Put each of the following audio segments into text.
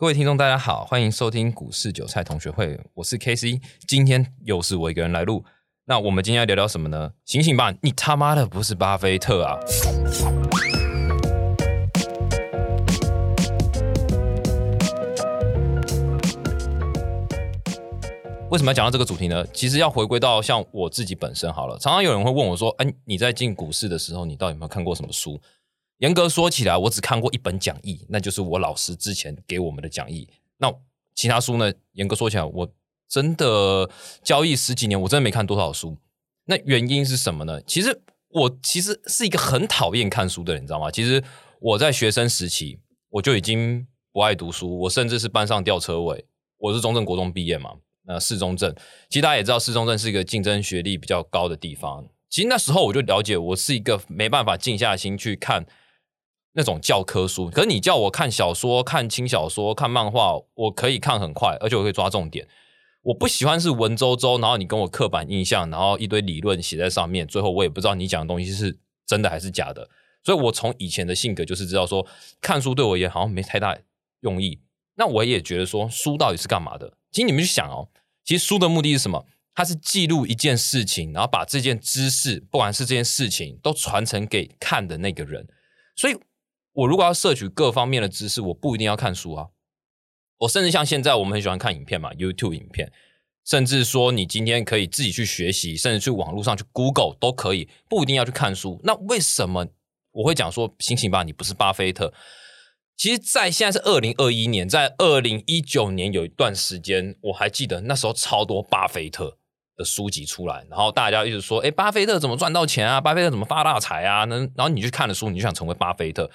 各位听众大家好，欢迎收听股市韭菜同学会，我是 KC， 今天又是我一个人来录。那我们今天要聊聊什么呢？醒醒吧，你他妈的不是巴菲特啊！为什么要讲到这个主题呢？其实要回归到像我自己本身好了，常常有人会问我说，你在进股市的时候，你到底有没有看过什么书？严格说起来，我只看过一本讲义，那就是我老师之前给我们的讲义。那其他书呢？严格说起来，我真的交易十几年，我真的没看多少书。那原因是什么呢？其实我是一个很讨厌看书的人，你知道吗？其实我在学生时期，我就已经不爱读书，我甚至是班上吊车尾。我是中正国中毕业嘛，市中正。其实大家也知道，市中正是一个竞争学历比较高的地方。其实那时候我就了解，我是一个没办法静下心去看那种教科书，可是你叫我看小说、看轻小说、看漫画，我可以看很快，而且我可以抓重点。我不喜欢是文绉绉，然后你跟我刻板印象，然后一堆理论写在上面，最后我也不知道你讲的东西是真的还是假的。所以我从以前的性格就是知道说，看书对我也好像没太大用意。那我也觉得说，书到底是干嘛的？其实你们去想哦，其实书的目的是什么？它是记录一件事情，然后把这件知识，不管是这件事情，都传承给看的那个人。所以我如果要摄取各方面的知识，我不一定要看书啊。我甚至像现在我们很喜欢看影片嘛 ，YouTube 影片，甚至说你今天可以自己去学习，甚至去网络上去 Google 都可以，不一定要去看书。那为什么我会讲说醒醒吧，你不是巴菲特？其实在现在是2021年，在2019年有一段时间，我还记得那时候超多巴菲特的书籍出来，然后大家一直说，巴菲特怎么赚到钱啊？巴菲特怎么发大财啊？然后你去看了书，你就想成为巴菲特。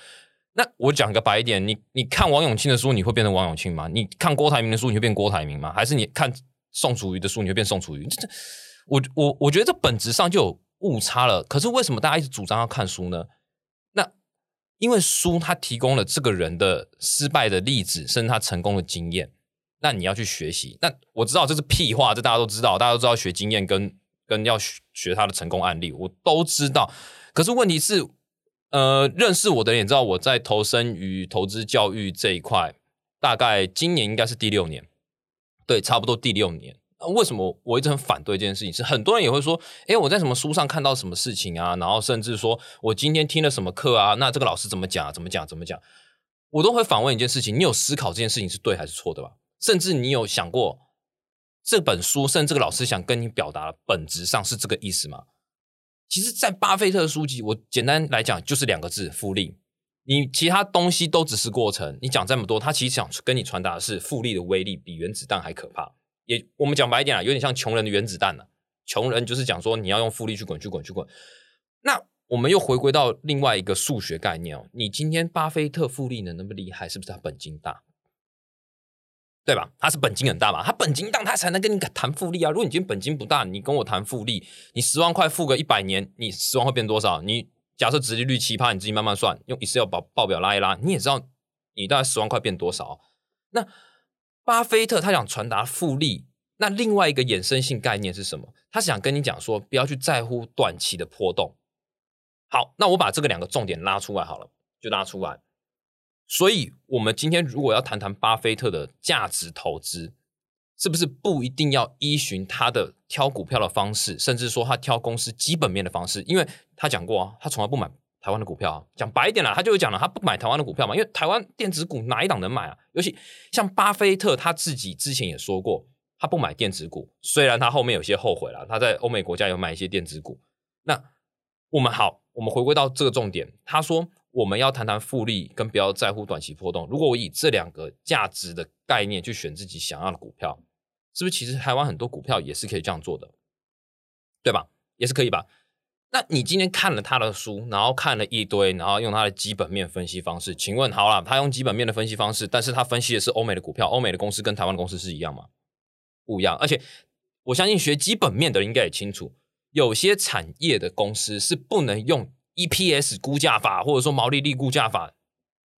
那我讲个白一点，你看王永庆的书，你会变成王永庆吗？你看郭台铭的书，你会变郭台铭吗？还是你看宋楚瑜的书，你会变宋楚瑜？我觉得这本质上就有误差了。可是为什么大家一直主张要看书呢？那因为书它提供了这个人的失败的例子，甚至他成功的经验，那你要去学习。那我知道这是屁话，这大家都知道，大家都知道学经验跟要学他的成功案例，我都知道。可是问题是，认识我的人也知道，我在投身于投资教育这一块，大概今年应该是第6年，对，差不多第6年。为什么我一直很反对这件事情？是很多人也会说，我在什么书上看到什么事情啊，然后甚至说我今天听了什么课啊，那这个老师怎么讲，怎么讲，怎么讲，我都会反问一件事情：你有思考这件事情是对还是错的吧？甚至你有想过这本书，甚至这个老师想跟你表达的本质上是这个意思吗？其实在巴菲特的书籍，我简单来讲就是2个字：复利。你其他东西都只是过程，你讲这么多，他其实想跟你传达的是复利的威力比原子弹还可怕。也我们讲白一点，有点像穷人的原子弹。穷人就是讲说你要用复利去滚去滚去滚。那我们又回归到另外一个数学概念哦，你今天巴菲特复利能那么厉害，是不是他本金大？对吧？他是本金很大嘛，他本金大，他才能跟你谈复利啊。如果你今天本金不大，你跟我谈复利，你10万块付个100年，你10万会变多少？你假设殖利率7%，你自己慢慢算，用 Excel 报表拉一拉，你也知道你大概10万块变多少。那巴菲特他想传达复利，那另外一个衍生性概念是什么？他想跟你讲说，不要去在乎短期的波动。好，那我把这个2个重点拉出来好了，就拉出来。所以我们今天如果要谈巴菲特的价值投资，是不是不一定要依循他的挑股票的方式，甚至说他挑公司基本面的方式？因为他讲过他从来不买台湾的股票啊。讲白一点啦，他就讲了，他不买台湾的股票嘛，因为台湾电子股哪一档能买啊？尤其像巴菲特他自己之前也说过，他不买电子股，虽然他后面有些后悔啦，他在欧美国家有买一些电子股。那我们回归到这个重点，他说我们要谈复利跟不要在乎短期波动。如果我以这2个价值的概念去选自己想要的股票，是不是其实台湾很多股票也是可以这样做的，对吧？也是可以吧？那你今天看了他的书，然后看了一堆，然后用他的基本面分析方式，请问好啦，他用基本面的分析方式，但是他分析的是欧美的股票，欧美的公司跟台湾的公司是一样吗？不一样。而且我相信学基本面的人应该也清楚，有些产业的公司是不能用EPS 估价法或者说毛利率估价法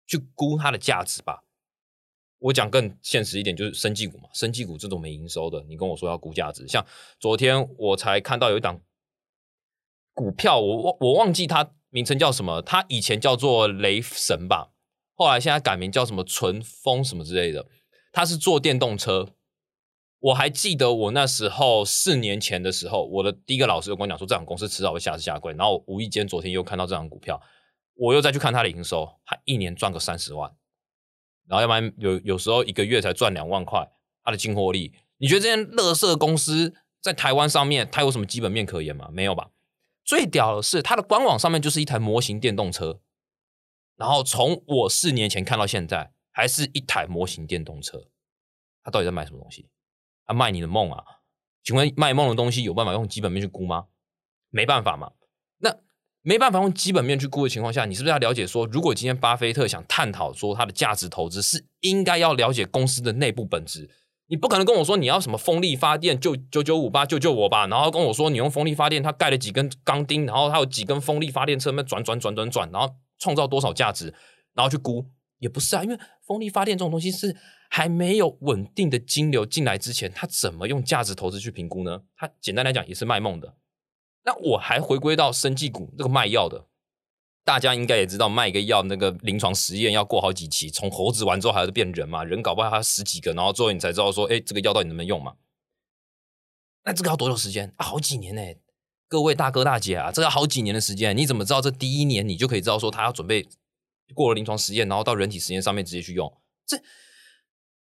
去估它的价值吧。我讲更现实一点，就是生技股嘛，生技股这种没营收的，你跟我说要估价值，像昨天我才看到有一档股票，我忘记它名称叫什么，它以前叫做雷神吧，后来现在改名叫什么纯风什么之类的，他是做电动车。我还记得我那时候4年前的时候，我的第一个老师就跟我讲说这档公司迟早会下市下柜，然后我无意间昨天又看到这档股票，我又再去看它的营收，它一年赚个30万，然后要不然有时候一个月才赚2万块，它的净获利。你觉得这些垃圾公司在台湾上面它有什么基本面可言吗？没有吧。最屌的是它的官网上面就是一台模型电动车，然后从我4年前看到现在还是一台模型电动车。它到底在卖什么东西？它卖你的梦啊。请问卖梦的东西有办法用基本面去估吗？没办法嘛。那没办法用基本面去估的情况下，你是不是要了解说，如果今天巴菲特想探讨说他的价值投资，是应该要了解公司的内部本质。你不可能跟我说你要什么风力发电9958救救我吧，然后跟我说你用风力发电它盖了几根钢钉，然后它有几根风力发电车那边转，然后创造多少价值，然后去估。也不是啊，因为风力发电这种东西是还没有稳定的金流进来之前，它怎么用价值投资去评估呢？它简单来讲也是卖梦的。那我还回归到生技股，这个卖药的大家应该也知道，卖一个药那个临床实验要过好几期，从猴子完之后还要变人嘛，人搞不好还要10几个，然后最后你才知道说这个药到底能不能用嘛。那这个要多久时间啊？好几年欸，各位大哥大姐啊，这个要好几年的时间，你怎么知道这第一年你就可以知道说他要准备过了临床实验然后到人体实验上面直接去用？这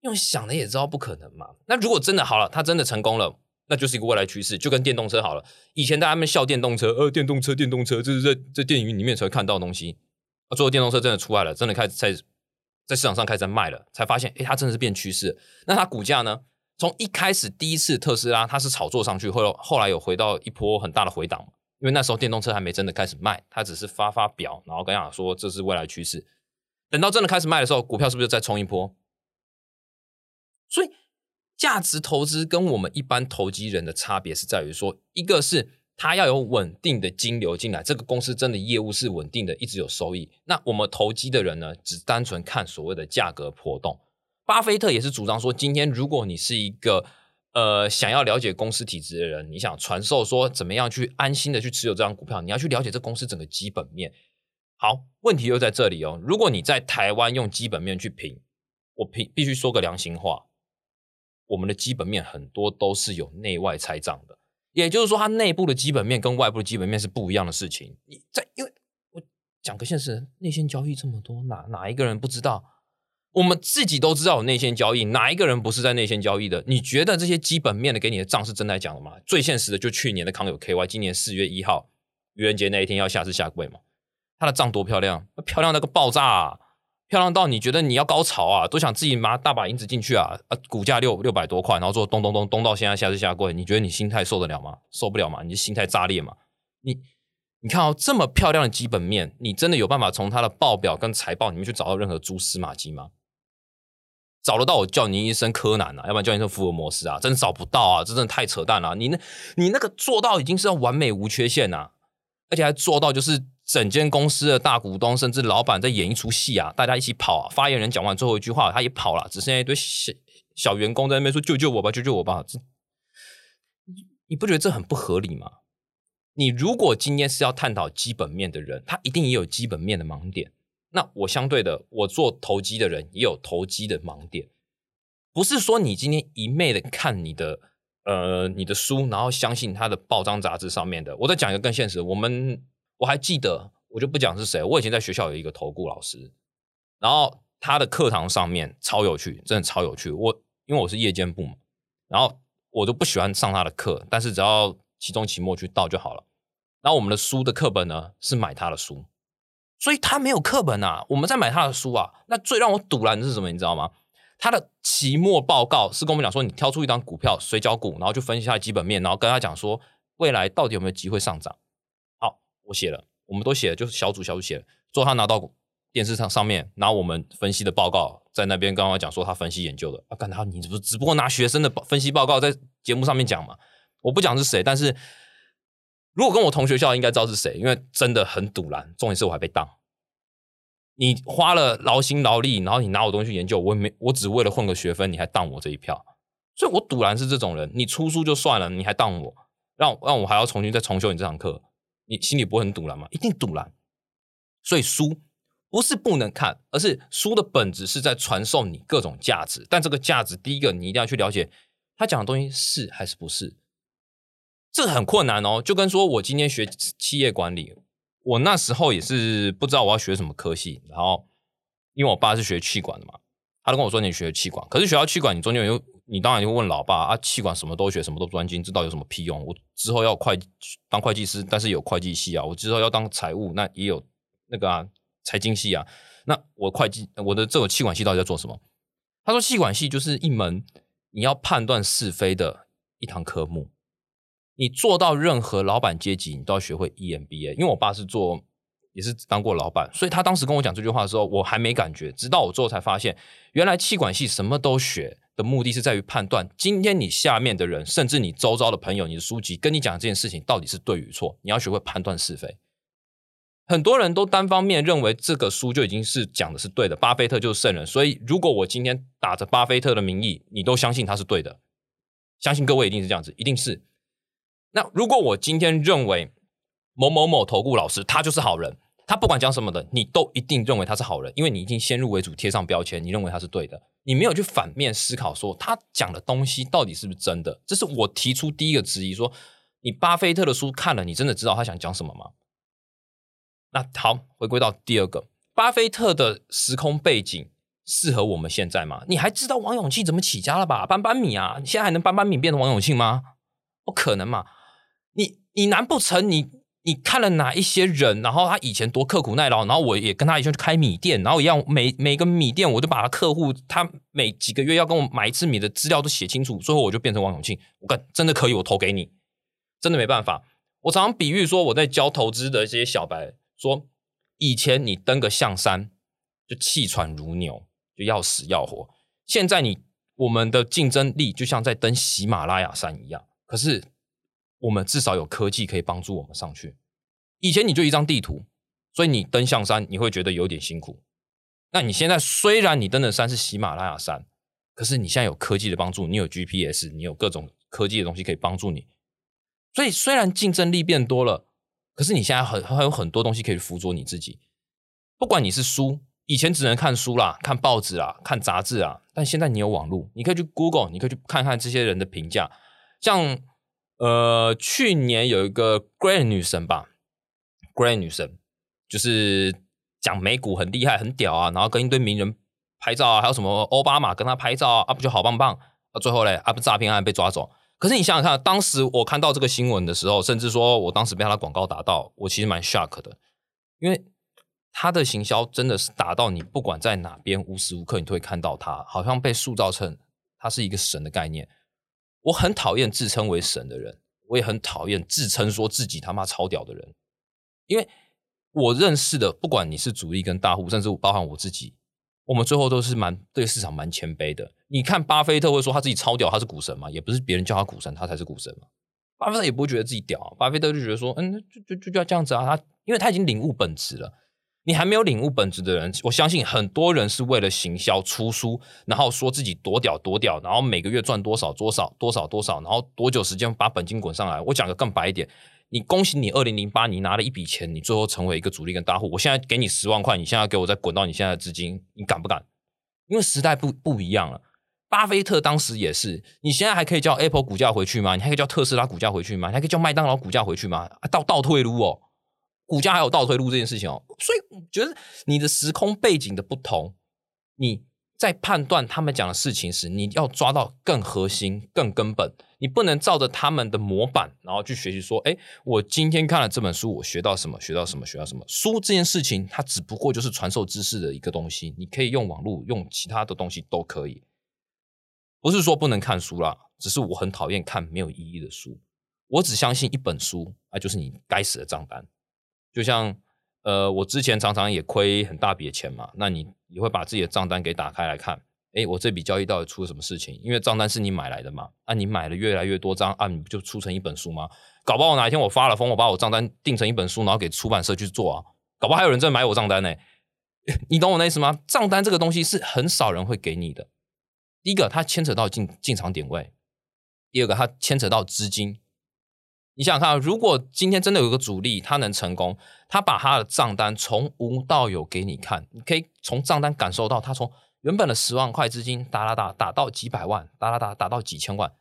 用想的也知道不可能嘛。那如果真的好了，他真的成功了，那就是一个未来趋势，就跟电动车好了。以前大家们笑电动车，电动车，这是在电影里面才看到的东西。最后电动车真的出来了，真的开始在市场上开始卖了，才发现，它真的是变趋势。那它股价呢？从一开始第一次特斯拉它是炒作上去，后来有回到一波很大的回档，因为那时候电动车还没真的开始卖，它只是发表，然后跟大家说这是未来趋势。等到真的开始卖的时候，股票是不是再冲一波？所以价值投资跟我们一般投机人的差别是在于说，一个是它要有稳定的金流进来，这个公司真的业务是稳定的，一直有收益。那我们投机的人呢，只单纯看所谓的价格波动。巴菲特也是主张说，今天如果你是一个想要了解公司体质的人，你想传授说怎么样去安心的去持有这张股票，你要去了解这公司整个基本面。好，问题又在这里哦。如果你在台湾用基本面去评，我必须说个良心话，我们的基本面很多都是有内外拆账的，也就是说它内部的基本面跟外部的基本面是不一样的事情。因为我讲个现实，内线交易这么多，哪一个人不知道？我们自己都知道有内线交易，哪一个人不是在内线交易的？你觉得这些基本面的给你的账是真来讲的吗？最现实的就去年的康友 KY， 今年4月1号愚人节那一天要下市下柜嘛，他的账多漂亮，漂亮那个爆炸啊，漂亮到你觉得你要高潮啊，都想自己拿大把银子进去啊！股价600多块，然后做咚到现在下市下柜，你觉得你心态受得了吗？受不了嘛，你的心态炸裂嘛！你看哦，这么漂亮的基本面，你真的有办法从它的报表跟财报里面去找到任何蛛丝马迹吗？找得到我叫你一声柯南啊，要不然叫你一声福尔摩斯啊，真找不到啊！这真的太扯淡了！你那个做到已经是要完美无缺陷啊，而且还做到就是。整间公司的大股东甚至老板在演一出戏啊，大家一起跑啊，发言人讲完最后一句话他也跑了，只剩下一堆 小员工在那边说救救我吧。你不觉得这很不合理吗？你如果今天是要探讨基本面的人，他一定也有基本面的盲点，那我相对的，我做投机的人也有投机的盲点。不是说你今天一昧的看你的书，然后相信他的报章杂志上面的。我再讲一个更现实，我还记得，我就不讲是谁。我以前在学校有一个投顾老师，然后他的课堂上面超有趣，真的超有趣。因为我是夜间部嘛，然后我都不喜欢上他的课，但是只要期中期末去到就好了。然后我们的书的课本呢是买他的书，所以他没有课本啊，我们在买他的书啊。那最让我堵然的是什么，你知道吗？他的期末报告是跟我们讲说，你挑出一档股票水饺股，然后去分析它的基本面，然后跟他讲说未来到底有没有机会上涨。我写了，我们都写了，就是小组写了，最后他拿到电视上面拿我们分析的报告，在那边刚刚讲说他分析研究的啊，干他你只不过拿学生的分析报告在节目上面讲嘛，我不讲是谁，但是如果跟我同学校应该知道是谁，因为真的很堵然，重点是我还被当，你花了劳心劳力，然后你拿我东西去研究，我只为了混个学分，你还当我这一票，所以我堵然是这种人，你出书就算了，你还当我，让我还要重新再重修你这堂课。你心里不会很堵然吗？一定堵然。所以书不是不能看，而是书的本质是在传授你各种价值，但这个价值第一个你一定要去了解他讲的东西是还是不是，这很困难哦。就跟说我今天学企业管理，我那时候也是不知道我要学什么科系，然后因为我爸是学企管的嘛，他都跟我说你学企管，可是学到企管你中间有，你当然就会问老爸啊，企管什么都学什么都专精，知道有什么屁用？我之后要当会计师，但是有会计系啊，我之后要当财务，那也有那个啊财经系啊，那我的这种企管系到底在做什么？他说企管系就是一门你要判断是非的一堂科目，你做到任何老板阶级你都要学会 EMBA。 因为我爸也是当过老板，所以他当时跟我讲这句话的时候我还没感觉，直到我之后才发现原来企管系什么都学的目的是在于判断今天你下面的人，甚至你周遭的朋友，你的书籍跟你讲这件事情到底是对与错，你要学会判断是非。很多人都单方面认为这个书就已经是讲的是对的，巴菲特就是圣人，所以如果我今天打着巴菲特的名义你都相信他是对的，相信各位一定是这样子，一定是。那如果我今天认为某某某投顾老师他就是好人，他不管讲什么的你都一定认为他是好人，因为你已经先入为主贴上标签，你认为他是对的，你没有去反面思考说他讲的东西到底是不是真的。这是我提出第一个质疑，说你巴菲特的书看了你真的知道他想讲什么吗？那好，回归到第二个，巴菲特的时空背景适合我们现在吗？你还知道王永庆怎么起家了吧，搬搬米啊，你现在还能搬搬米变成王永庆吗？不可能嘛。你难不成你看了哪一些人，然后他以前多刻苦耐劳，然后我也跟他一起去开米店，然后一样每个米店我就把他客户他每几个月要跟我买一次米的资料都写清楚，最后我就变成王永庆。我干，真的可以，我投给你，真的没办法。我常常比喻说我在教投资的这些小白说，以前你登个象山就气喘如牛，就要死要活，现在我们的竞争力就像在登喜马拉雅山一样，可是我们至少有科技可以帮助我们上去。以前你就一张地图，所以你登象山你会觉得有点辛苦，那你现在虽然你登的山是喜马拉雅山，可是你现在有科技的帮助，你有 GPS， 你有各种科技的东西可以帮助你，所以虽然竞争力变多了，可是你现在还有很多东西可以辅佐你自己。不管你是书，以前只能看书啦，看报纸啦，看杂志啦，但现在你有网络，你可以去 Google， 你可以去看看这些人的评价。像去年有一个 Great 女神吧， Great 女神就是讲美股很厉害很屌啊，然后跟一堆名人拍照啊，还有什么奥巴马跟他拍照啊，不就好棒棒啊，最后嘞不诈骗案被抓走。可是你想想看，当时我看到这个新闻的时候，甚至说我当时被他的广告打到，我其实蛮 shock 的，因为他的行销真的是打到你不管在哪边无时无刻你都会看到他，好像被塑造成他是一个神的概念。我很讨厌自称为神的人，我也很讨厌自称说自己他妈超屌的人，因为我认识的不管你是主力跟大户，甚至包含我自己，我们最后都是对市场蛮谦卑的。你看巴菲特会说他自己超屌，他是股神嘛，也不是别人叫他股神，他才是股神嘛。巴菲特也不会觉得自己屌啊，巴菲特就觉得说就要这样子啊，因为他已经领悟本质了。你还没有领悟本质的人，我相信很多人是为了行销出书，然后说自己多屌多屌，然后每个月赚多少多少多少多少，然后多久时间把本金滚上来。我讲个更白一点，你恭喜你2008你拿了一笔钱，你最后成为一个主力跟大户，我现在给你10万块，你现在给我再滚到你现在的资金，你敢不敢？因为时代不一样了。巴菲特当时也是，你现在还可以叫 Apple 股价回去吗？你还可以叫特斯拉股价回去吗？你还可以叫麦当劳股价回去吗？啊，倒退路哦，股价还有倒退路这件事情哦。所以我觉得你的时空背景的不同，你在判断他们讲的事情时，你要抓到更核心更根本，你不能照着他们的模板然后去学习说，诶，我今天看了这本书我学到什么学到什么学到什么。书这件事情它只不过就是传授知识的一个东西，你可以用网络用其他的东西都可以，不是说不能看书啦，只是我很讨厌看没有意义的书。我只相信一本书，那就是你该死的账单。就像我之前常常也亏很大笔的钱嘛，那你会把自己的账单给打开来看，诶，我这笔交易到底出了什么事情？因为账单是你买来的嘛，啊，你买了越来越多张啊，你不就出成一本书吗？搞不好哪一天我发了疯，我把我账单定成一本书，然后给出版社去做啊，搞不好还有人在买我账单呢，你懂我那意思吗？账单这个东西是很少人会给你的。第一个，它牵扯到进场点位；第二个，它牵扯到资金；你想想看，如果今天真的有一个主力，他能成功，他把他的账单从无到有给你看，你可以从账单感受到他从原本的10万块资金打到几百万，打到几千万，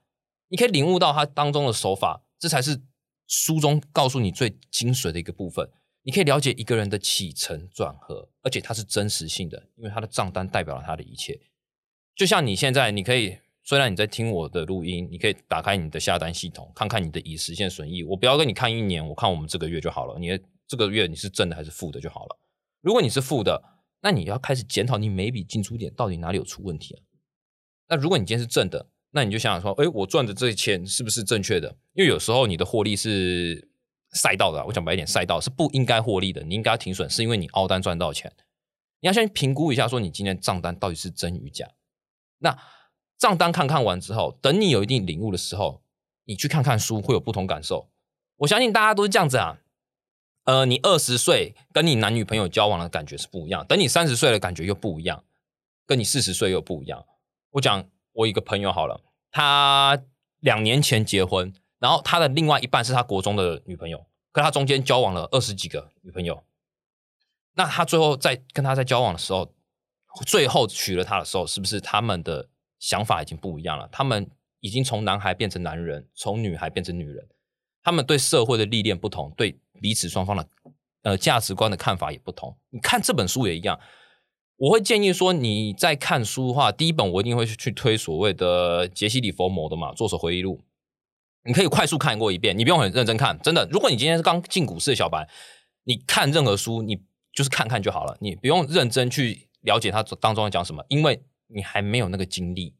你可以领悟到他当中的手法，这才是书中告诉你最精髓的一个部分。你可以了解一个人的起承转合，而且它是真实性的，因为他的账单代表了他的一切。就像你现在，你可以虽然你在听我的录音，你可以打开你的下单系统，看看你的已实现损益。我不要跟你看一年，我看我们这个月就好了。你这个月你是正的还是负的就好了。如果你是负的，那你要开始检讨你每笔进出点到底哪里有出问题啊。那如果你今天是正的，那你就想想说，诶，我赚的这些钱是不是正确的？因为有时候你的获利是赛道的啊，我讲白一点，赛道是不应该获利的，你应该要停损，是因为你凹单赚到钱。你要先评估一下说你今天账单到底是真与假。那账单看完之后，等你有一定领悟的时候，你去看看书会有不同感受。我相信大家都是这样子啊。你20岁跟你男女朋友交往的感觉是不一样，等你30岁的感觉又不一样，跟你40岁又不一样。我讲我一个朋友好了，他2年前结婚，然后他的另外一半是他国中的女朋友，可他中间交往了20几个女朋友。那他最后在跟他在交往的时候，最后娶了他的时候，是不是他们的想法已经不一样了？他们已经从男孩变成男人，从女孩变成女人，他们对社会的历练不同，对彼此双方的价值观的看法也不同。你看这本书也一样，我会建议说你在看书的话，第一本我一定会去推所谓的杰西·里佛摩的嘛《作手回忆录》，你可以快速看过一遍，你不用很认真看，真的。如果你今天是刚进股市的小白，你看任何书你就是看看就好了，你不用认真去了解它当中在讲什么，因为你还没有那个经历。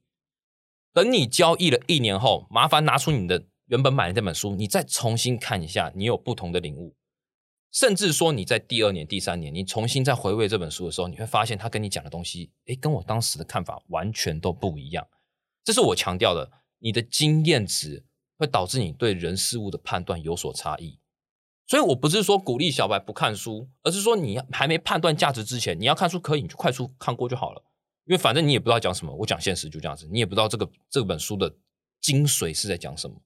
等你交易了1年后，麻烦拿出你的原本买的这本书，你再重新看一下，你有不同的领悟。甚至说你在第2年、第3年，你重新再回味这本书的时候，你会发现他跟你讲的东西，诶，跟我当时的看法完全都不一样。这是我强调的，你的经验值会导致你对人事物的判断有所差异。所以我不是说鼓励小白不看书，而是说你还没判断价值之前，你要看书可以，你就快速看过就好了。因为反正你也不知道讲什么，我讲现实就这样子，你也不知道这本书的精髓是在讲什么。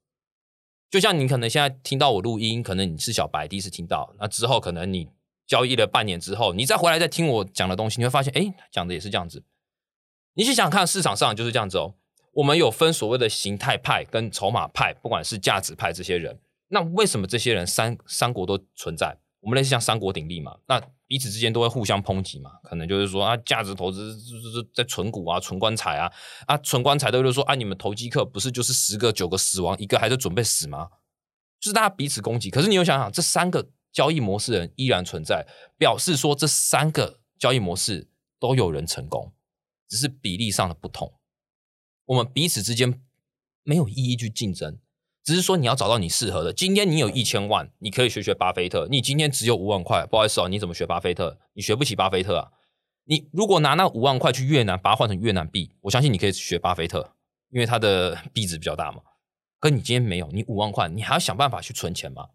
就像你可能现在听到我录音，可能你是小白第一次听到，那之后可能你交易了半年之后，你再回来再听我讲的东西，你会发现诶，讲的也是这样子。你去想看市场上就是这样子哦，我们有分所谓的形态派跟筹码派，不管是价值派这些人，那为什么这些人三国都存在？我们类似像三国鼎立嘛，那彼此之间都会互相抨击嘛，可能就是说啊，价值投资就是在存股啊、存棺材啊，存棺材的就是说啊，你们投机客不是就是10个9个死亡，1个还在准备死吗？就是大家彼此攻击。可是你有想想，这3个交易模式人依然存在，表示说这3个交易模式都有人成功，只是比例上的不同。我们彼此之间没有意义去竞争。只是说你要找到你适合的。今天你有1000万，你可以学学巴菲特。你今天只有5万块，不好意思哦，你怎么学巴菲特？你学不起巴菲特啊！你如果拿那5万块去越南，把它换成越南币，我相信你可以学巴菲特，因为它的币值比较大嘛。可你今天没有，你5万块，你还要想办法去存钱吗？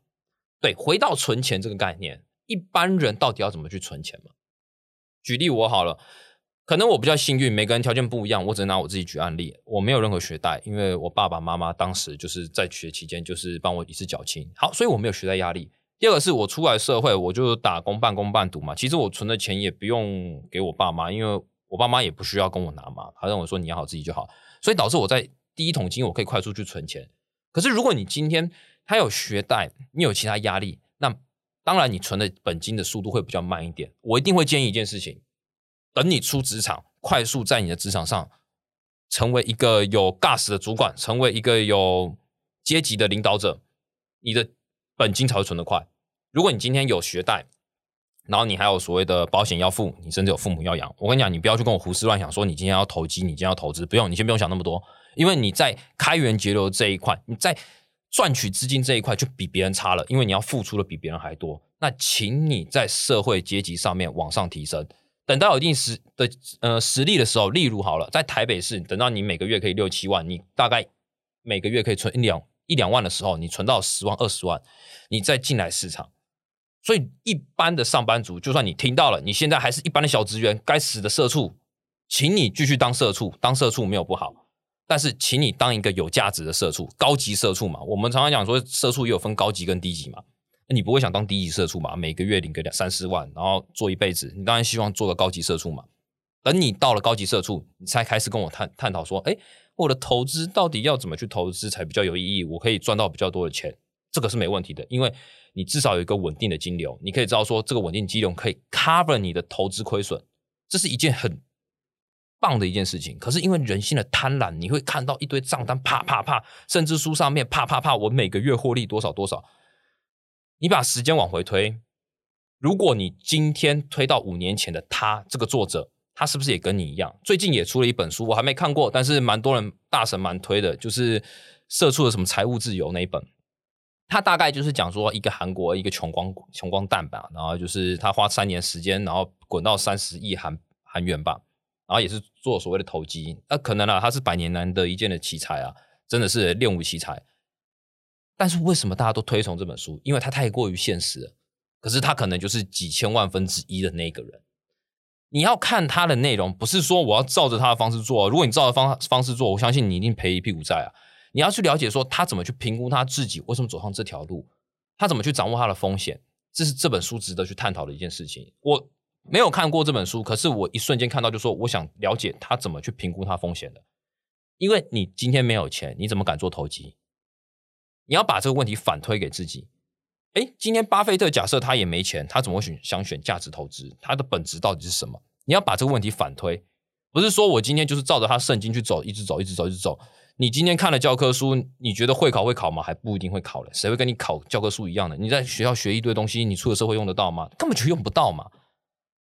对，回到存钱这个概念，一般人到底要怎么去存钱嘛？举例我好了。可能我比较幸运，每个人条件不一样，我只拿我自己举案例。我没有任何学贷，因为我爸爸妈妈当时就是在学期间就是帮我一次缴清，好，所以我没有学贷压力。第二个是我出来社会，我就打工半工半读嘛，其实我存的钱也不用给我爸妈，因为我爸妈也不需要跟我拿嘛，他认为说你养好自己就好，所以导致我在第一桶金我可以快速去存钱。可是如果你今天他有学贷，你有其他压力，那当然你存的本金的速度会比较慢一点。我一定会建议一件事情，等你出职场，快速在你的职场上成为一个有 gas 的主管，成为一个有阶级的领导者，你的本金才会存得快。如果你今天有学贷，然后你还有所谓的保险要付，你甚至有父母要养，我跟你讲，你不要去跟我胡思乱想说你今天要投机，你今天要投资，不用，你先不用想那么多，因为你在开源节流这一块，你在赚取资金这一块就比别人差了，因为你要付出的比别人还多。那请你在社会阶级上面往上提升，等到有一定实力的时候，例如好了，在台北市，等到你每个月可以6、7万，你大概每个月可以存一两万的时候，你存到10万、20万，你再进来市场。所以一般的上班族，就算你听到了，你现在还是一般的小职员，该死的社畜，请你继续当社畜，当社畜没有不好，但是请你当一个有价值的社畜，高级社畜嘛，我们常常讲说社畜也有分高级跟低级嘛，你不会想当低级社畜嘛，每个月领个2-3-4万然后做一辈子，你当然希望做个高级社畜嘛。等你到了高级社畜，你才开始跟我探讨说，诶，我的投资到底要怎么去投资才比较有意义，我可以赚到比较多的钱，这个是没问题的，因为你至少有一个稳定的金流，你可以知道说这个稳定金流可以 cover 你的投资亏损，这是一件很棒的一件事情。可是因为人性的贪婪，你会看到一堆账单啪啪啪，甚至书上面啪啪啪，我每个月获利多少多少。你把时间往回推，如果你今天推到5年前的他，这个作者他是不是也跟你一样，最近也出了一本书，我还没看过，但是蛮多人大神蛮推的，就是社畜的什么财务自由那一本。他大概就是讲说一个韩国一个穷光蛋吧，然后就是他花3年时间，然后滚到30亿韩元吧，然后也是做所谓的投机，那可能啊，他是百年难得一见的奇才啊，真的是练武奇才。但是为什么大家都推崇这本书？因为他太过于现实了。可是他可能就是几千万分之一的那个人。你要看他的内容，不是说我要照着他的方式做啊。如果你照着方式做，我相信你一定赔一屁股债啊。你要去了解说他怎么去评估他自己为什么走上这条路，他怎么去掌握他的风险，这是这本书值得去探讨的一件事情。我没有看过这本书，可是我一瞬间看到就说我想了解他怎么去评估他风险的。因为你今天没有钱，你怎么敢做投机？你要把这个问题反推给自己。诶，今天巴菲特假设他也没钱，他怎么会想选价值投资？他的本质到底是什么？你要把这个问题反推，不是说我今天就是照着他圣经去走，一直走。你今天看了教科书，你觉得会考会考吗？还不一定会考了，谁会跟你考教科书一样的？你在学校学一堆东西，你出了社会用得到吗？根本就用不到嘛。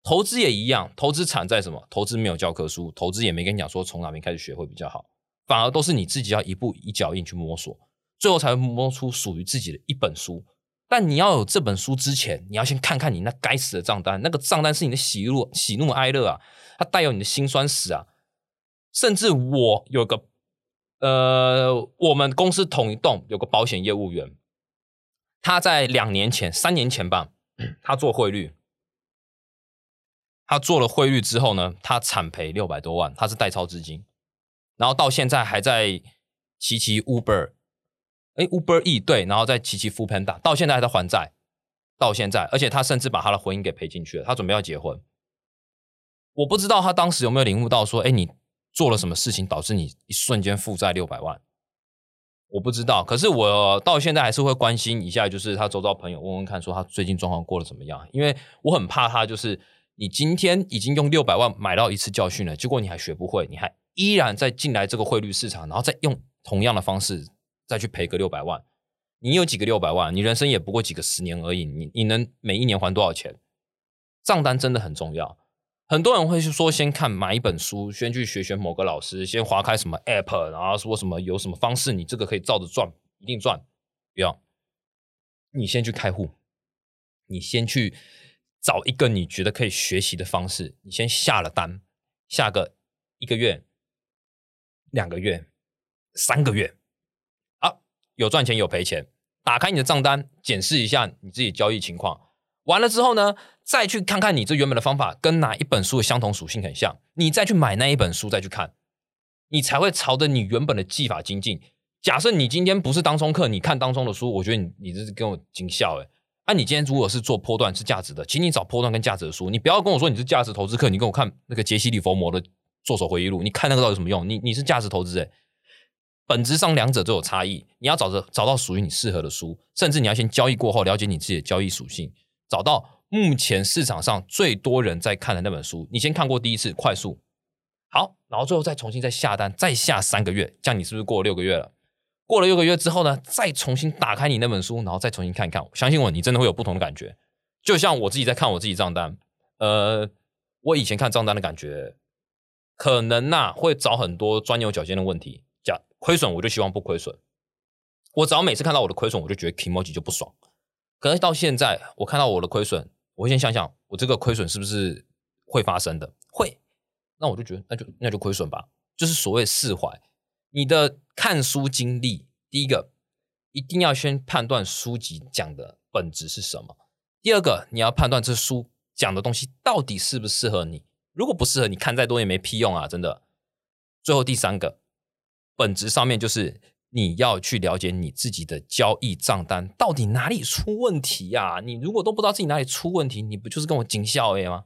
投资也一样，投资产在什么？投资没有教科书，投资也没跟你讲说从哪边开始学会比较好，反而都是你自己要一步一脚印去摸索，最后才会摸出属于自己的一本书。但你要有这本书之前，你要先看看你那该死的账单，那个账单是你的喜怒哀乐啊，它带有你的辛酸史啊。甚至我有个我们公司同一栋有个保险业务员，他在3年前吧，他做汇率。他做了汇率之后呢，他惨赔600多万，他是代操资金，然后到现在还在骑 Uber E 对，然后再骑 Foodpanda， 到现在还在还债，到现在，而且他甚至把他的婚姻给赔进去了，他准备要结婚。我不知道他当时有没有领悟到说，哎，你做了什么事情导致你一瞬间负债600万？我不知道，可是我到现在还是会关心一下，就是他周遭朋友问问看，说他最近状况过得怎么样，因为我很怕他就是。你今天已经用600万买到一次教训了，结果你还学不会，你还依然在进来这个汇率市场，然后再用同样的方式再去赔个600万。你有几个600万？你人生也不过几个10年而已，你能每一年还多少钱？账单真的很重要。很多人会说先看买一本书，先去学某个老师，先划开什么 Apple， 然后说什么有什么方式你这个可以照着赚，一定赚。不要，你先去开户，你先去找一个你觉得可以学习的方式，你先下了单，下个1个月、2个月、3个月啊，有赚钱有赔钱，打开你的账单，检视一下你自己交易情况，完了之后呢，再去看看你这原本的方法跟哪一本书的相同属性很像，你再去买那一本书再去看，你才会朝着你原本的技法精进。假设你今天不是当冲客，你看当冲的书，我觉得你这是跟我惊笑欸。啊，你今天如果是做波段是价值的，请你找波段跟价值的书，你不要跟我说你是价值投资客，你跟我看那个杰西·利佛摩的《作手回忆录》，你看那个到底有什么用？你是价值投资欸，本质上两者都有差异，你要找到属于你适合的书，甚至你要先交易过后了解你自己的交易属性，找到目前市场上最多人在看的那本书，你先看过第一次快速好，然后最后再重新再下单，再下3个月，这样你是不是过了6个月了？过了6个月之后呢，再重新打开你那本书，然后再重新看一看，相信我，你真的会有不同的感觉。就像我自己在看我自己账单，我以前看账单的感觉，可能会找很多钻牛角尖的问题。假亏损我就希望不亏损，我只要每次看到我的亏损，我就觉得 emoji 就不爽。可是到现在，我看到我的亏损，我会先想，我这个亏损是不是会发生的？会，那我就觉得那就亏损吧，就是所谓释怀。你的看书经历，第一个一定要先判断书籍讲的本质是什么，第二个你要判断这书讲的东西到底适不适合你，如果不适合你看再多也没屁用啊，真的。最后第三个，本质上面就是你要去了解你自己的交易账单到底哪里出问题呀、啊？你如果都不知道自己哪里出问题，你不就是跟我警校 A 吗？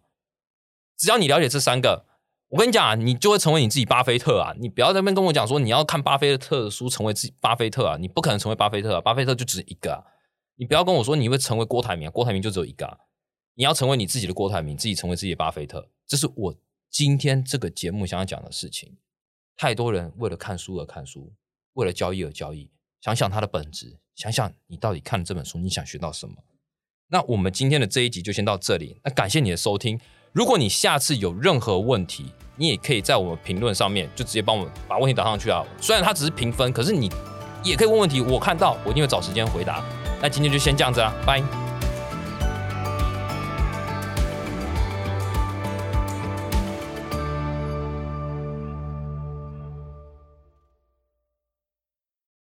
只要你了解这三个，我跟你讲、啊，你就会成为你自己巴菲特啊！你不要在那边跟我讲说你要看巴菲特的书成为自己巴菲特啊，你不可能成为巴菲特啊！巴菲特就只一个啊！你不要跟我说你会成为郭台铭、啊，郭台铭就只有一个啊！你要成为你自己的郭台铭，自己成为自己的巴菲特，这是我今天这个节目想要讲的事情。太多人为了看书而看书，为了交易而交易，想想它的本质，想想你到底看了这本书你想学到什么。那我们今天的这一集就先到这里，那感谢你的收听。如果你下次有任何问题，你也可以在我们评论上面就直接帮我们把问题打上去啊。虽然它只是评分，可是你也可以问问题，我看到我一定会找时间回答。那今天就先这样子啦，拜。